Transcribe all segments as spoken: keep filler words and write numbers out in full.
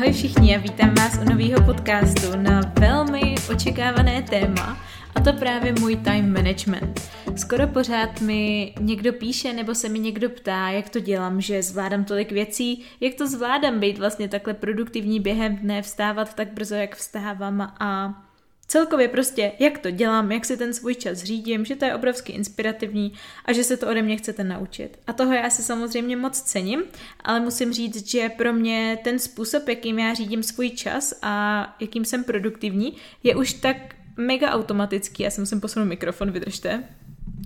Ahoj všichni a vítám vás u nového podcastu na velmi očekávané téma, a to právě můj time management. Skoro pořád mi někdo píše nebo se mi někdo ptá, jak to dělám, že zvládám tolik věcí, jak to zvládám být vlastně takhle produktivní během dne, vstávat tak brzo, jak vstávám a celkově prostě, jak to dělám, jak si ten svůj čas řídím, že to je obrovsky inspirativní a že se to ode mě chcete naučit. A toho já se samozřejmě moc cením, ale musím říct, že pro mě ten způsob, jakým já řídím svůj čas a jakým jsem produktivní, je už tak mega automatický. Já jsem sem posunul mikrofon, vydržte.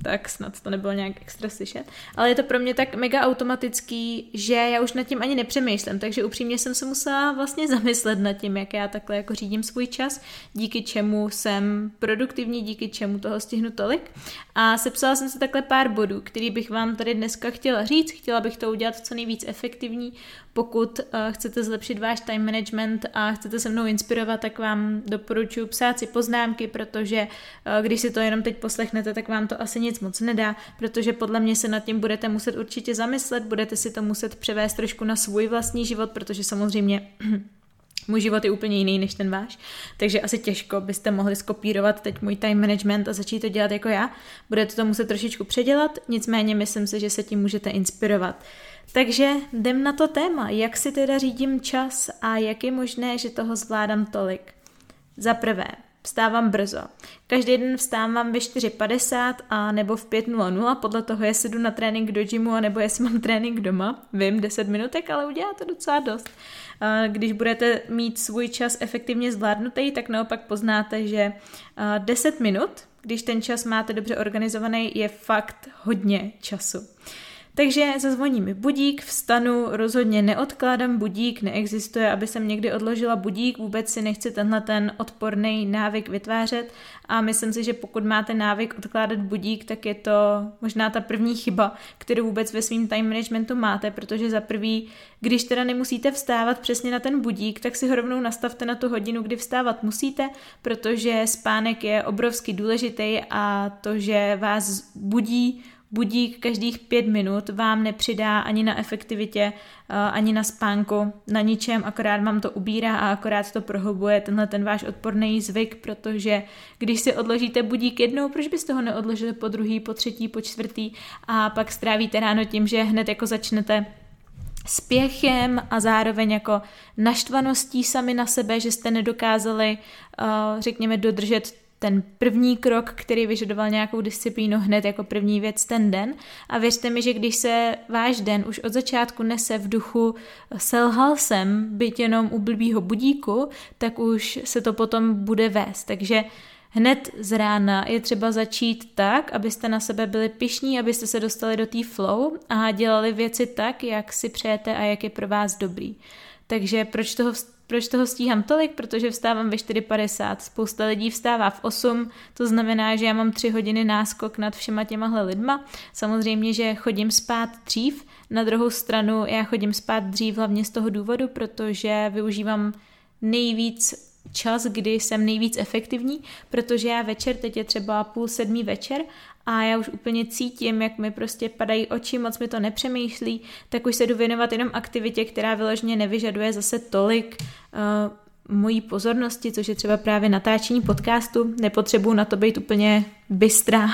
Tak snad to nebylo nějak extra slyšet. Ale je to pro mě tak mega automatický, že já už nad tím ani nepřemýšlím, takže upřímně jsem se musela vlastně zamyslet nad tím, jak já takhle jako řídím svůj čas, díky čemu jsem produktivní, díky čemu toho stihnu tolik. A sepsala jsem se takhle pár bodů, který bych vám tady dneska chtěla říct. Chtěla bych to udělat co nejvíc efektivní. Pokud chcete zlepšit váš time management a chcete se mnou inspirovat, tak vám doporučuji psát si poznámky, protože když si to jenom teď poslechnete, tak vám to asi nic moc nedá, protože podle mě se nad tím budete muset určitě zamyslet, budete si to muset převést trošku na svůj vlastní život, protože samozřejmě můj život je úplně jiný než ten váš, takže asi těžko byste mohli skopírovat teď můj time management a začít to dělat jako já. Budete to muset trošičku předělat, nicméně myslím si, že se tím můžete inspirovat. Takže jdem na to téma, jak si teda řídím čas a jak je možné, že toho zvládám tolik. Za prvé, vstávám brzo. Každý den vstávám ve čtyři padesát a nebo v pět nula nula, podle toho, jestli jdu na trénink do gymu, nebo jestli mám trénink doma. Vím, deset minutek, ale udělá to docela dost. Když budete mít svůj čas efektivně zvládnutý, tak naopak poznáte, že deset minut, když ten čas máte dobře organizovaný, je fakt hodně času. Takže zazvoní mi budík, vstanu, rozhodně neodkládám budík, neexistuje, aby jsem někdy odložila budík, vůbec si nechci tenhle ten odporný návyk vytvářet a myslím si, že pokud máte návyk odkládat budík, tak je to možná ta první chyba, kterou vůbec ve svým time managementu máte, protože za prvý, když teda nemusíte vstávat přesně na ten budík, tak si ho rovnou nastavte na tu hodinu, kdy vstávat musíte, protože spánek je obrovsky důležitý a to, že vás budí budík každých pět minut vám nepřidá ani na efektivitě, ani na spánku, na ničem, akorát vám to ubírá a akorát to prohlubuje tenhle ten váš odporný zvyk, protože když si odložíte budík jednou, proč byste ho neodložili po druhý, po třetí, po čtvrtý a pak strávíte ráno tím, že hned jako začnete spěchem a zároveň jako naštvaností sami na sebe, že jste nedokázali, řekněme, dodržet ten první krok, který vyžadoval nějakou disciplínu hned jako první věc ten den. A věřte mi, že když se váš den už od začátku nese v duchu selhal jsem, byť jenom u blbýho budíku, tak už se to potom bude vést. Takže hned z rána je třeba začít tak, abyste na sebe byli pyšní, abyste se dostali do té flow a dělali věci tak, jak si přejete a jak je pro vás dobrý. Takže proč toho vst- Proč toho stíhám tolik? Protože vstávám ve čtyři padesát. Spousta lidí vstává v osm, to znamená, že já mám tři hodiny náskok nad všema těmahle lidma. Samozřejmě, že chodím spát dřív. Na druhou stranu já chodím spát dřív hlavně z toho důvodu, protože využívám nejvíc čas, kdy jsem nejvíc efektivní, protože já večer, teď je třeba půl sedmý večer a já už úplně cítím, jak mi prostě padají oči, moc mi to nepřemýšlí, tak už se jdu věnovat jenom aktivitě, která vyloženě nevyžaduje zase tolik uh, mojí pozornosti, což je třeba právě natáčení podcastu. Nepotřebuji na to být úplně bystrá,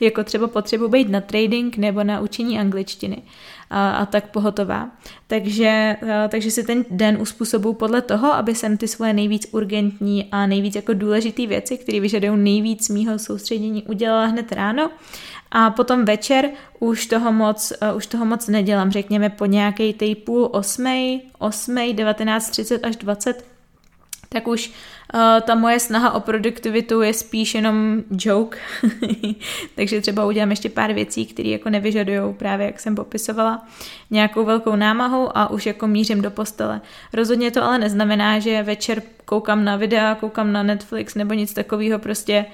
jako třeba potřebuji být na trading nebo na učení angličtiny a, a tak pohotová. Takže, a, takže si ten den uspůsobuji podle toho, aby jsem ty svoje nejvíc urgentní a nejvíc jako důležité věci, které vyžadují nejvíc mýho soustředění, udělala hned ráno a potom večer už toho moc, uh, už toho moc nedělám, řekněme po nějakej tej půl osmej, osmej, devatenáct třicet až dvacet, tak už uh, ta moje snaha o produktivitu je spíš jenom joke. Takže třeba udělám ještě pár věcí, které jako nevyžadujou právě, jak jsem popisovala, nějakou velkou námahu a už jako mířím do postele. Rozhodně to ale neznamená, že večer koukám na videa, koukám na Netflix nebo nic takového, prostě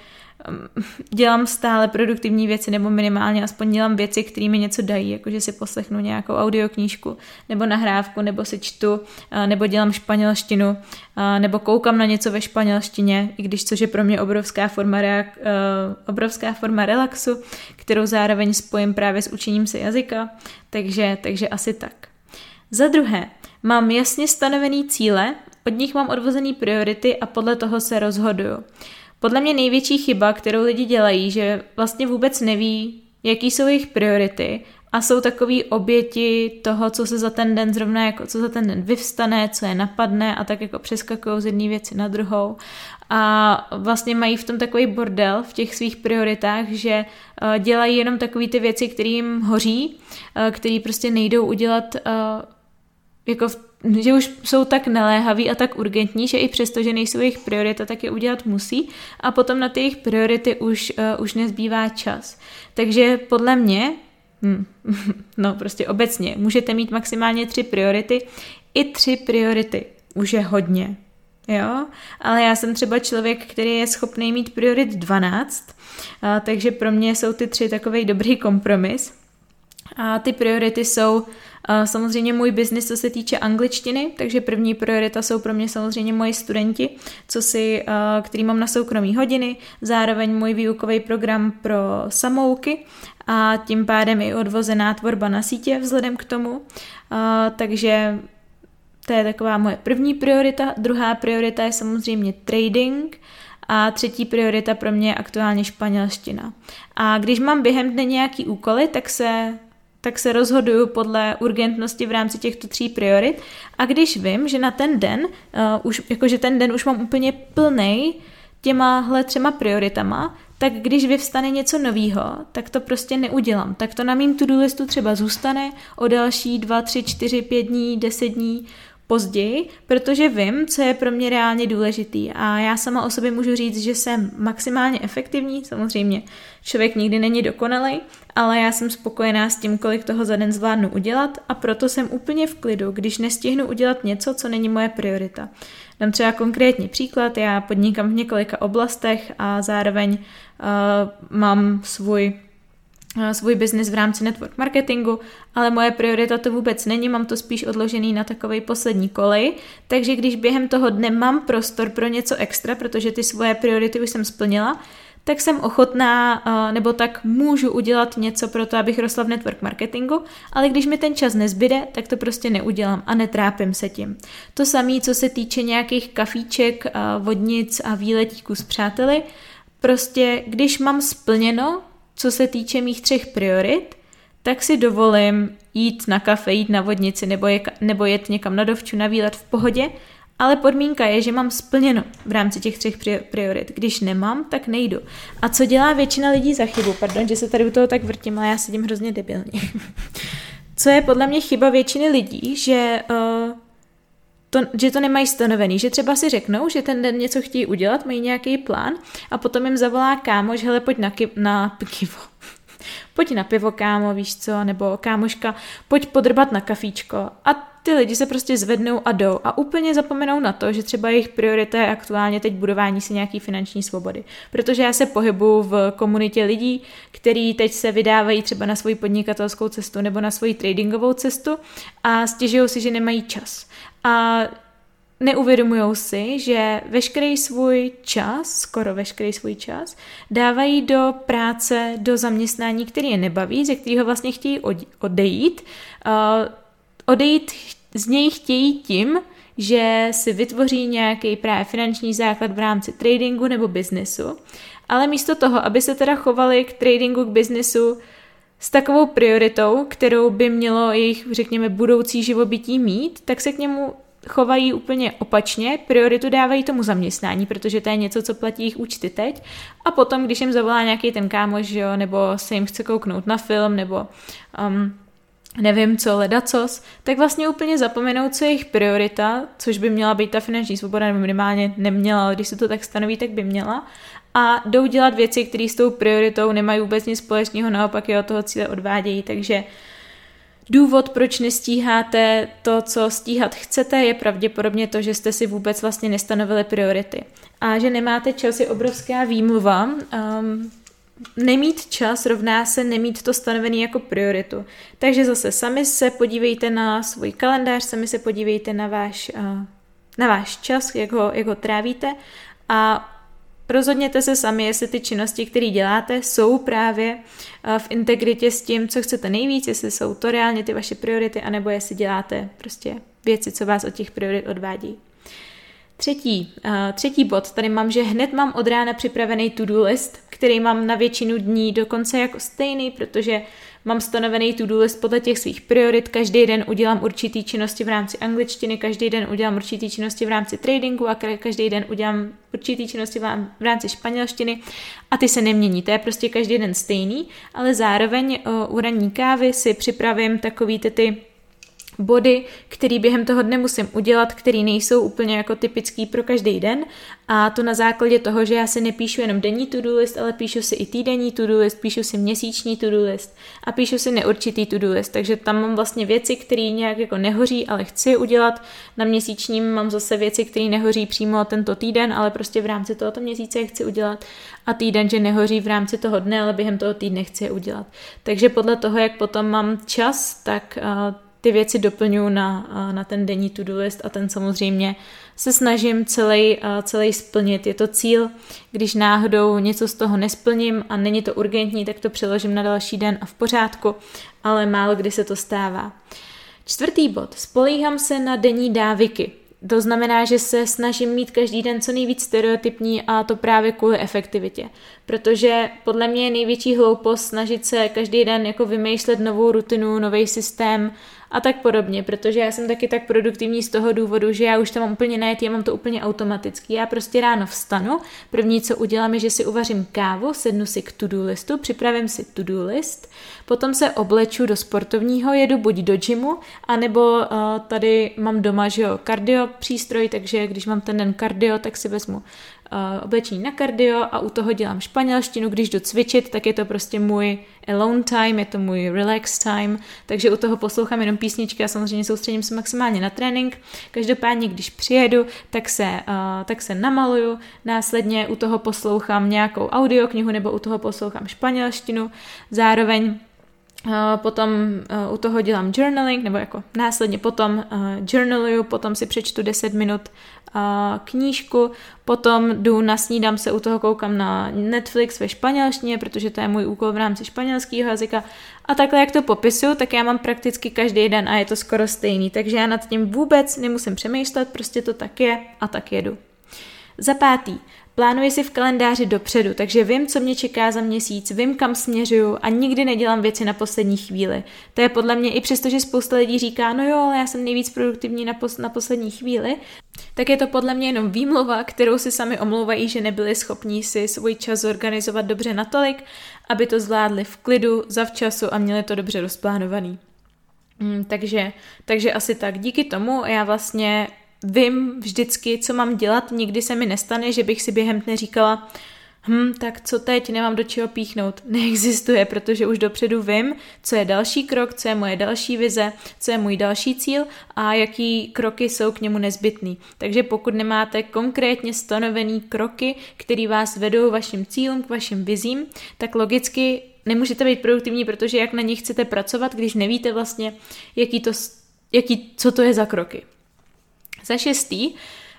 um, dělám stále produktivní věci nebo minimálně aspoň dělám věci, které mi něco dají, jakože si poslechnu nějakou audioknížku nebo nahrávku nebo si čtu, uh, nebo dělám španělštinu, nebo koukám na něco ve španělštině, i když což je pro mě obrovská forma, reak, uh, obrovská forma relaxu, kterou zároveň spojím právě s učením se jazyka, takže, takže asi tak. Za druhé, Mám jasně stanovený cíle, od nich mám odvozený priority a podle toho se rozhoduju. Podle mě největší chyba, kterou lidi dělají, že vlastně vůbec neví, jaký jsou jejich priority a jsou takový oběti toho, co se za ten den zrovna, jako co za ten den vyvstane, co je napadne a tak jako přeskakujou z jedné věci na druhou a vlastně mají v tom takový bordel v těch svých prioritách, že dělají jenom takový ty věci, které jim hoří, které prostě nejdou udělat jako v že už jsou tak naléhaví a tak urgentní, že i přesto, že nejsou jejich priorita, tak je udělat musí a potom na ty jejich priority už, uh, už nezbývá čas. Takže podle mě, hm, no prostě obecně, můžete mít maximálně tři priority, i tři priority už je hodně. Jo, ale já jsem třeba člověk, který je schopný mít priorit dvanáct, uh, takže pro mě jsou ty tři takovej dobrý kompromis. A ty priority jsou samozřejmě můj biznis, co se týče angličtiny, takže první priorita jsou pro mě samozřejmě moji studenti, co si, který mám na soukromý hodiny, zároveň můj výukový program pro samouky a tím pádem i odvozená tvorba na sítě vzhledem k tomu. Takže to je taková moje první priorita. Druhá priorita je samozřejmě trading. A třetí priorita pro mě je aktuálně španělština. A když mám během dne nějaký úkoly, tak se, tak se rozhoduju podle urgentnosti v rámci těchto tří priorit. A když vím, že na ten den, uh, už, jakože ten den už mám úplně plnej těmahle třema prioritama, tak když vyvstane něco novýho, tak to prostě neudělám. Tak to na mým to-do listu třeba zůstane o další dva, tři, čtyři, pět dní, deset dní, později, protože vím, co je pro mě reálně důležitý a já sama o sobě můžu říct, že jsem maximálně efektivní, samozřejmě člověk nikdy není dokonalý, ale já jsem spokojená s tím, kolik toho za den zvládnu udělat a proto jsem úplně v klidu, když nestihnu udělat něco, co není moje priorita. Dám třeba konkrétní příklad, já podnikám v několika oblastech a zároveň uh, mám svůj svůj biznis v rámci network marketingu, ale moje priorita to vůbec není, mám to spíš odložený na takovej poslední kolej, takže když během toho dne mám prostor pro něco extra, protože ty svoje priority už jsem splnila, tak jsem ochotná, nebo tak můžu udělat něco pro to, abych rostla v network marketingu, ale když mi ten čas nezbyde, tak to prostě neudělám a netrápím se tím. To samé, co se týče nějakých kafíček, vodnic a výletíků s přáteli, prostě když mám splněno, co se týče mých třech priorit, tak si dovolím jít na kafe, jít na vodnici nebo, je, nebo jet někam na dovču, na výlet v pohodě, ale podmínka je, že mám splněno v rámci těch třech priorit. Když nemám, tak nejdu. A co dělá většina lidí za chybu? Pardon, že se tady u toho tak vrtím, ale já sedím hrozně debilně. Co je podle mě chyba většiny lidí, že... Uh, To, že to nemají stanovený, že třeba si řeknou, že ten den něco chtějí udělat, mají nějaký plán a potom jim zavolá kámoš, hele, pojď na, ki- na pivo. Pojď na pivo, kámo, víš co, nebo kámoška, pojď podrbat na kafíčko. A ty lidi se prostě zvednou a jdou a úplně zapomenou na to, že třeba jejich priorita je aktuálně teď budování si nějaký finanční svobody. Protože já se pohybuju v komunitě lidí, kteří teď se vydávají třeba na svoji podnikatelskou cestu nebo na svoji tradingovou cestu a stěžují si, že nemají čas. A neuvědomujou si, že veškerý svůj čas, skoro veškerý svůj čas, dávají do práce, do zaměstnání, který je nebaví, ze kterého vlastně chtějí odejít. Uh, odejít z něj chtějí tím, že si vytvoří nějaký právě finanční základ v rámci tradingu nebo biznesu, ale místo toho, aby se teda chovali k tradingu, k biznesu, s takovou prioritou, kterou by mělo jejich, řekněme, budoucí živobytí mít, tak se k němu chovají úplně opačně, prioritu dávají tomu zaměstnání, protože to je něco, co platí jejich účty teď a potom, když jim zavolá nějaký ten kámoš, jo, nebo se jim chce kouknout na film, nebo um, nevím co, ledacos, tak vlastně úplně zapomenou, co je jejich priorita, což by měla být ta finanční svoboda, nebo minimálně neměla, ale když se to tak stanoví, tak by měla. A jdou dělat věci, které s tou prioritou nemají vůbec nic společného, naopak je od toho cíle odvádějí, takže důvod, proč nestíháte to, co stíhat chcete, je pravděpodobně to, že jste si vůbec vlastně nestanovili priority. A že nemáte čas je obrovská výmluva. Um, nemít čas rovná se nemít to stanovený jako prioritu. Takže zase sami se podívejte na svůj kalendář, sami se podívejte na váš, uh, na váš čas, jak ho, jak ho trávíte a Rozhodněte se sami, jestli ty činnosti, které děláte, jsou právě v integritě s tím, co chcete nejvíc, jestli jsou to reálně ty vaše priority, anebo jestli děláte prostě věci, co vás od těch priorit odvádí. Třetí, třetí bod, tady mám, že hned mám od rána připravený to-do list, který mám na většinu dní dokonce jako stejný, protože mám stanovený to-do list podle těch svých priorit, každý den udělám určitý činnosti v rámci angličtiny, každý den udělám určitý činnosti v rámci tradingu a každý den udělám určitý činnosti v rámci španělštiny a ty se nemění, to je prostě každý den stejný, ale zároveň u ranní kávy si připravím takový ty ty body, který během toho dne musím udělat, který nejsou úplně jako typický pro každý den a to na základě toho, že já si nepíšu jenom denní to-do list, ale píšu si i týdenní to-do list, píšu si měsíční to-do list a píšu si neurčitý to-do list, takže tam mám vlastně věci, které nějak jako nehoří, ale chci udělat, na měsíčním mám zase věci, které nehoří přímo tento týden, ale prostě v rámci tohoto měsíce je chci udělat a týden, že nehoří v rámci toho dne, ale během toho týdne chci je udělat. Takže podle toho, jak potom mám čas, tak ty věci doplňuji na, na ten denní to-do list a ten samozřejmě se snažím celý, celý splnit. Je to cíl, když náhodou něco z toho nesplním a není to urgentní, tak to přeložím na další den a v pořádku, ale málo kdy se to stává. Čtvrtý bod. Spolíhám se na denní dáviky. To znamená, že se snažím mít každý den co nejvíc stereotypní a to právě kvůli efektivitě. Protože podle mě je největší hloupost snažit se každý den jako vymýšlet novou rutinu, nový systém a tak podobně, protože já jsem taky tak produktivní z toho důvodu, že já už to mám úplně najet, já mám to úplně automaticky. Já prostě ráno vstanu, první, co udělám, je, že si uvařím kávu, sednu si k to-do listu, připravím si to-do list, potom se obleču do sportovního, jedu buď do gymu, anebo uh, tady mám doma, že jo, kardio přístroj, takže když mám ten den kardio, tak si vezmu oblečení na kardio a u toho dělám španělštinu, když jdu cvičit, tak je to prostě můj alone time, je to můj relax time, takže u toho poslouchám jenom písničky a samozřejmě soustředím se maximálně na trénink. Každopádně, když přijedu, tak se, uh, tak se namaluju, následně u toho poslouchám nějakou audioknihu nebo u toho poslouchám španělštinu, zároveň potom u toho dělám journaling, nebo jako následně potom journaluju, potom si přečtu deset minut knížku, potom jdu na snídám se, u toho koukám na Netflix ve španělštině, protože to je můj úkol v rámci španělského jazyka a takhle, jak to popisuju, tak já mám prakticky každý den a je to skoro stejný, takže já nad tím vůbec nemusím přemýšlet, prostě to tak je a tak jedu. Za pátý, plánuji si v kalendáři dopředu, takže vím, co mě čeká za měsíc, vím, kam směřuju a nikdy nedělám věci na poslední chvíli. To je podle mě i přesto, že spousta lidí říká, no jo, ale já jsem nejvíc produktivní na, pos- na poslední chvíli, tak je to podle mě jenom výmluva, kterou si sami omlouvají, že nebyli schopní si svůj čas zorganizovat dobře natolik, aby to zvládli v klidu, zavčasu a měli to dobře rozplánovaný. Hmm, takže, takže asi tak. Díky tomu já vlastně vím vždycky, co mám dělat, nikdy se mi nestane, že bych si během dne říkala, hm, tak co teď, nemám do čeho píchnout, neexistuje, protože už dopředu vím, co je další krok, co je moje další vize, co je můj další cíl a jaký kroky jsou k němu nezbytný. Takže pokud nemáte konkrétně stanovený kroky, které vás vedou vašim cílům, k vašim vizím, tak logicky nemůžete být produktivní, protože jak na nich chcete pracovat, když nevíte vlastně, jaký to, jaký, co to je za kroky. Za šestý,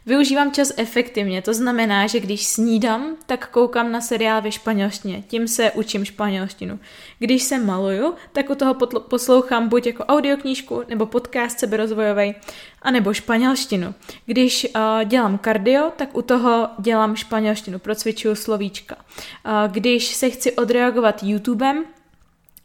využívám čas efektivně, to znamená, že když snídám, tak koukám na seriál ve španělštině, tím se učím španělštinu. Když se maluju, tak u toho potl- poslouchám buď jako audioknížku, nebo podcast seberozvojovej, anebo španělštinu. Když uh, dělám kardio, tak u toho dělám španělštinu, procvičuju slovíčka. Uh, když se chci odreagovat YouTubem,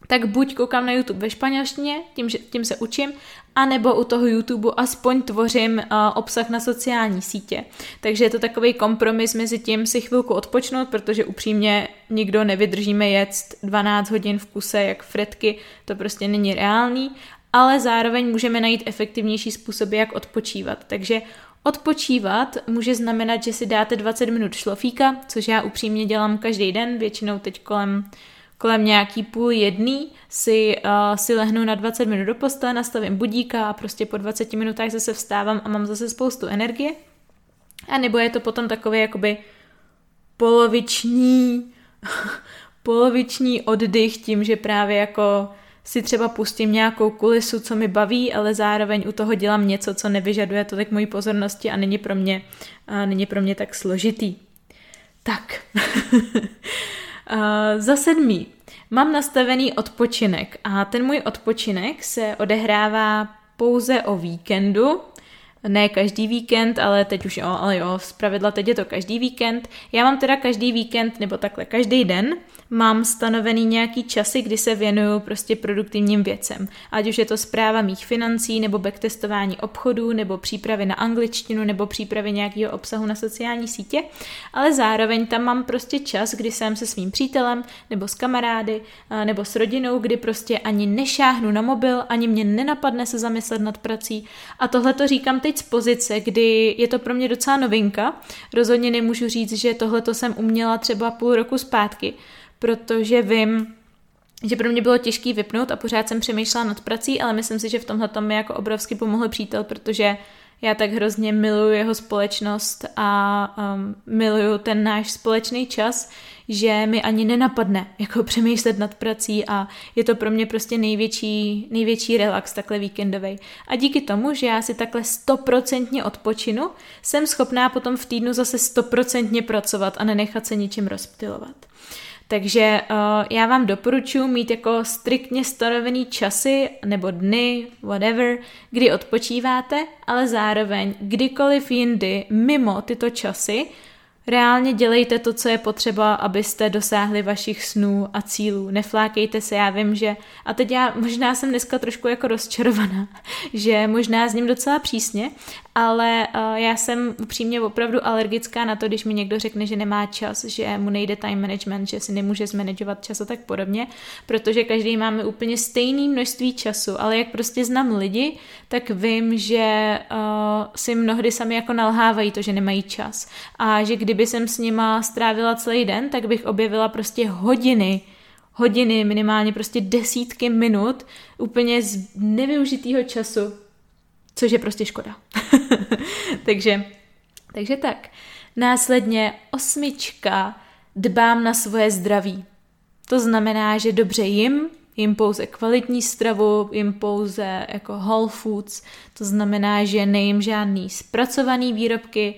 tak buď koukám na YouTube ve španělštině, tím, že, tím se učím, anebo u toho YouTube aspoň tvořím uh, obsah na sociální sítě. Takže je to takový kompromis mezi tím si chvilku odpočnout, protože upřímně nikdo nevydržíme jet dvanáct hodin v kuse jak fretky, to prostě není reálný, ale zároveň můžeme najít efektivnější způsoby, jak odpočívat. Takže odpočívat může znamenat, že si dáte dvacet minut šlofíka, což já upřímně dělám každý den, většinou teď kolem Kolem nějaký půl jedný si, uh, si lehnu na dvacet minut do postele, nastavím budíka a prostě po dvaceti minutách zase vstávám a mám zase spoustu energie. A nebo je to potom takový jakoby poloviční, poloviční oddych tím, že právě jako si třeba pustím nějakou kulisu, co mi baví, ale zároveň u toho dělám něco, co nevyžaduje tolik mojí pozornosti a není pro mě, uh, není pro mě tak složitý. Tak, za sedmý. Mám nastavený odpočinek a ten můj odpočinek se odehrává pouze o víkendu, ne každý víkend, ale teď už jo, ale jo, zpravidla teď je to každý víkend. Já mám teda každý víkend, nebo takhle každý den, mám stanovený nějaký časy, kdy se věnuju prostě produktivním věcem. Ať už je to správa mých financí, nebo backtestování obchodů, nebo přípravy na angličtinu, nebo přípravy nějakého obsahu na sociální sítě, ale zároveň tam mám prostě čas, kdy jsem se svým přítelem, nebo s kamarády, nebo s rodinou, kdy prostě ani nešáhnu na mobil, ani mě nenapadne se zamyslet nad prací. A tohle to říkám teď z pozice, kdy je to pro mě docela novinka. Rozhodně nemůžu říct, že tohleto jsem uměla třeba půl roku zpátky, protože vím, že pro mě bylo těžké vypnout a pořád jsem přemýšlela nad prací, ale myslím si, že v tomhletom mi jako obrovsky pomohl přítel, protože já tak hrozně miluju jeho společnost a um, miluju ten náš společný čas, že mi ani nenapadne jako přemýšlet nad prací a je to pro mě prostě největší, největší relax takhle víkendovej. A díky tomu, že já si takhle stoprocentně odpočinu, jsem schopná potom v týdnu zase stoprocentně pracovat a nenechat se ničím rozptylovat. Takže uh, já vám doporučuji mít jako striktně stanovený časy nebo dny, whatever, kdy odpočíváte, ale zároveň kdykoliv jindy mimo tyto časy reálně dělejte to, co je potřeba, abyste dosáhli vašich snů a cílů. Neflákejte se, já vím, že... A teď já možná jsem dneska trošku jako rozčarovaná, že možná s ním docela přísně, ale uh, já jsem upřímně opravdu alergická na to, když mi někdo řekne, že nemá čas, že mu nejde time management, že si nemůže zmanagovat čas a tak podobně, protože každý máme úplně stejné množství času, ale jak prostě znám lidi, tak vím, že uh, si mnohdy sami jako nalhávají to, že nemají čas a že kdyby Kdyby jsem s nima strávila celý den, tak bych objevila prostě hodiny, hodiny, minimálně prostě desítky minut úplně z nevyužitého času, což je prostě škoda. takže, takže tak. Následně osmička, dbám na svoje zdraví. To znamená, že dobře jim, jim pouze kvalitní stravu, jim pouze jako whole foods, to znamená, že nejím žádný zpracovaný výrobky,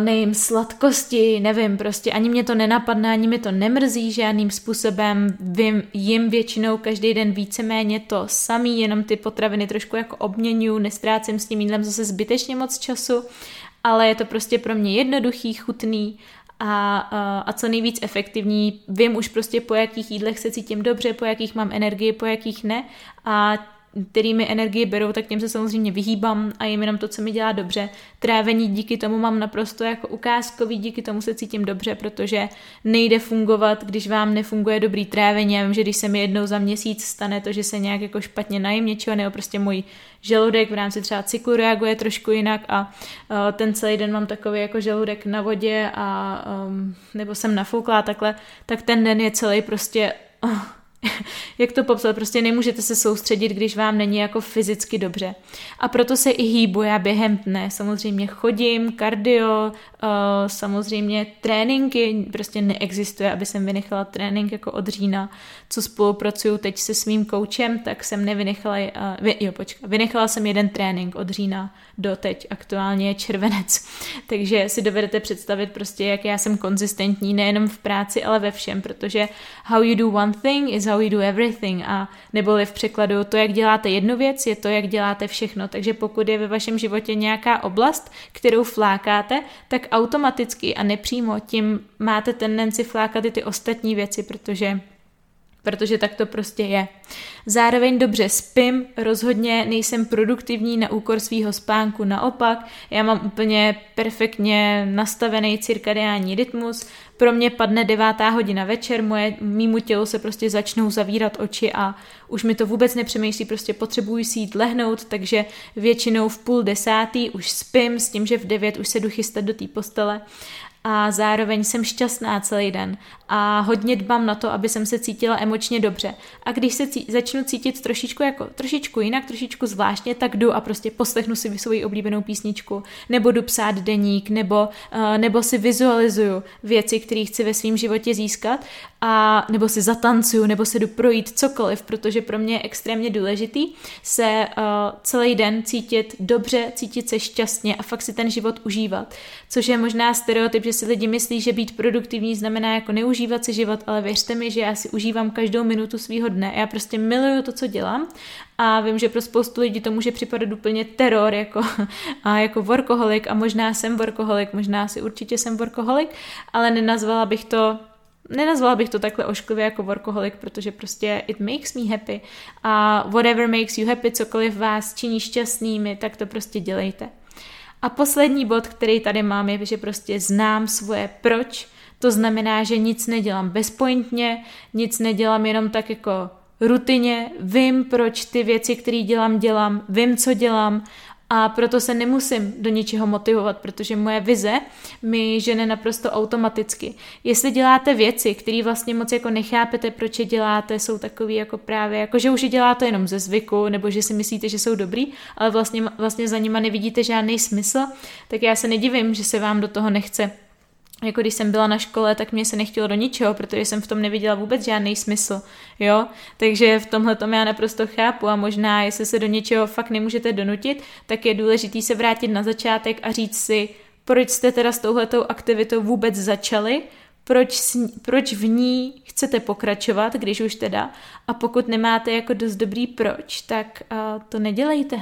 nejím sladkosti, nevím, prostě ani mě to nenapadne, ani mě to nemrzí žádným způsobem, vím, jim většinou každý den víceméně to samý, jenom ty potraviny trošku jako obměňuju, nestrácím s tím jídlem zase zbytečně moc času, ale je to prostě pro mě jednoduchý, chutný a, a, a co nejvíc efektivní, vím už prostě po jakých jídlech se cítím dobře, po jakých mám energii, po jakých ne a který mi energie berou, tak těm se samozřejmě vyhýbám a jim jenom to, co mi dělá dobře. Trávení díky tomu mám naprosto jako ukázkový, díky tomu se cítím dobře, protože nejde fungovat, když vám nefunguje dobrý trávení. Já vím, že když se mi jednou za měsíc stane to, že se nějak jako špatně najím něčeho, nebo prostě můj žaludek v rámci třeba cyklu reaguje trošku jinak a ten celý den mám takový jako žaludek na vodě a nebo jsem nafouklá takhle, tak ten den je celý prostě... Oh. Jak to popsat, prostě nemůžete se soustředit, když vám není jako fyzicky dobře. A proto se i hýbu, já během dne samozřejmě chodím, kardio, samozřejmě tréninky, prostě neexistuje, aby jsem vynechala trénink jako od října, co spolupracuju teď se svým koučem, tak jsem nevynechala, jo počkej, vynechala jsem jeden trénink od října do teď, aktuálně je červenec. Takže si dovedete představit prostě, jak já jsem konzistentní, nejenom v práci, ale ve všem, protože how you do one thing is how you do everything a neboli v překladu to, jak děláte jednu věc, je to, jak děláte všechno. Takže pokud je ve vašem životě nějaká oblast, kterou flákáte, tak automaticky a nepřímo tím máte tendenci flákat i ty ostatní věci, protože protože tak to prostě je. Zároveň dobře spím, rozhodně nejsem produktivní na úkor svýho spánku, naopak, já mám úplně perfektně nastavený cirkadiální rytmus, pro mě padne devátá hodina večer, moje, mýmu tělu se prostě začnou zavírat oči a už mi to vůbec nepřemýšlí, prostě potřebuji si jít lehnout, takže většinou v půl desátý už spím s tím, že v devět už se jdu chystat do té postele. A zároveň jsem šťastná celý den a hodně dbám na to, aby jsem se cítila emočně dobře. A když se cí- začnu cítit trošičku, jako, trošičku jinak, trošičku zvláštně, tak jdu a prostě poslechnu si svoji oblíbenou písničku, nebo jdu psát deník, nebo, uh, nebo si vizualizuju věci, které chci ve svém životě získat a nebo si zatancuju, nebo si jdu projít cokoliv, protože pro mě je extrémně důležitý se uh, celý den cítit dobře, cítit se šťastně a fakt si ten život užívat. Což je možná stereotyp, že si lidi myslí, že být produktivní znamená jako neužívat si život, ale věřte mi, že já si užívám každou minutu svýho dne. Já prostě miluju to, co dělám. A vím, že pro spoustu lidí to může připadat úplně teror, jako, a jako workoholik, a možná jsem workoholik, možná si určitě jsem workoholik, ale nenazvala bych to, nenazvala bych to takhle ošklivě jako workoholik, protože prostě it makes me happy. A whatever makes you happy, cokoliv vás činí šťastnými, tak to prostě dělejte. A poslední bod, který tady mám, je, že prostě znám svoje proč. To znamená, že nic nedělám bezpointně, nic nedělám jenom tak jako rutině, vím, proč ty věci, které dělám, dělám, vím, co dělám, a proto se nemusím do něčeho motivovat, protože moje vize mi žene naprosto automaticky. Jestli děláte věci, které vlastně moc jako nechápete, proč je děláte, jsou takový jako právě, jako že už je děláte jenom ze zvyku, nebo že si myslíte, že jsou dobrý, ale vlastně, vlastně za nima nevidíte žádný smysl, tak já se nedivím, že se vám do toho nechce. Jako když jsem byla na škole, tak mě se nechtělo do ničeho, protože jsem v tom neviděla vůbec žádný smysl, jo, takže v tomhle tom já naprosto chápu a možná, jestli se do něčeho fakt nemůžete donutit, tak je důležitý se vrátit na začátek a říct si, proč jste teda s touhletou aktivitou vůbec začali, proč, proč v ní chcete pokračovat, když už teda, a pokud nemáte jako dost dobrý proč, tak uh, to nedělejte.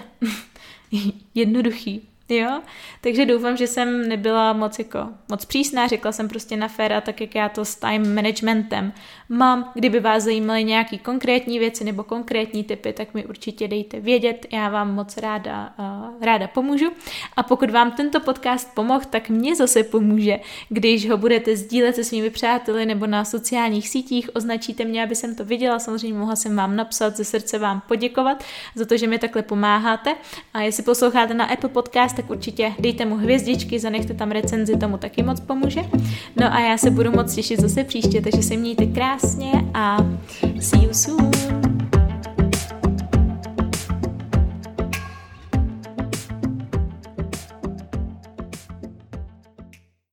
Jednoduchý. Jo, takže doufám, že jsem nebyla moc, jako, moc přísná, řekla jsem prostě na féra, tak jak já to s time managementem mám. Kdyby vás zajímaly nějaký konkrétní věci nebo konkrétní tipy, tak mi určitě dejte vědět, já vám moc ráda, uh, ráda pomůžu. A pokud vám tento podcast pomohl, tak mě zase pomůže, když ho budete sdílet se svými přáteli nebo na sociálních sítích, označíte mě, aby jsem to viděla, samozřejmě mohla jsem vám napsat, ze srdce vám poděkovat za to, že mi takhle pomáháte. A jestli posloucháte na Apple Podcast, tak určitě dejte mu hvězdičky, zanechte tam recenzi, tomu taky moc pomůže. No a já se budu moc těšit zase příště, takže se mějte krásně a see you soon.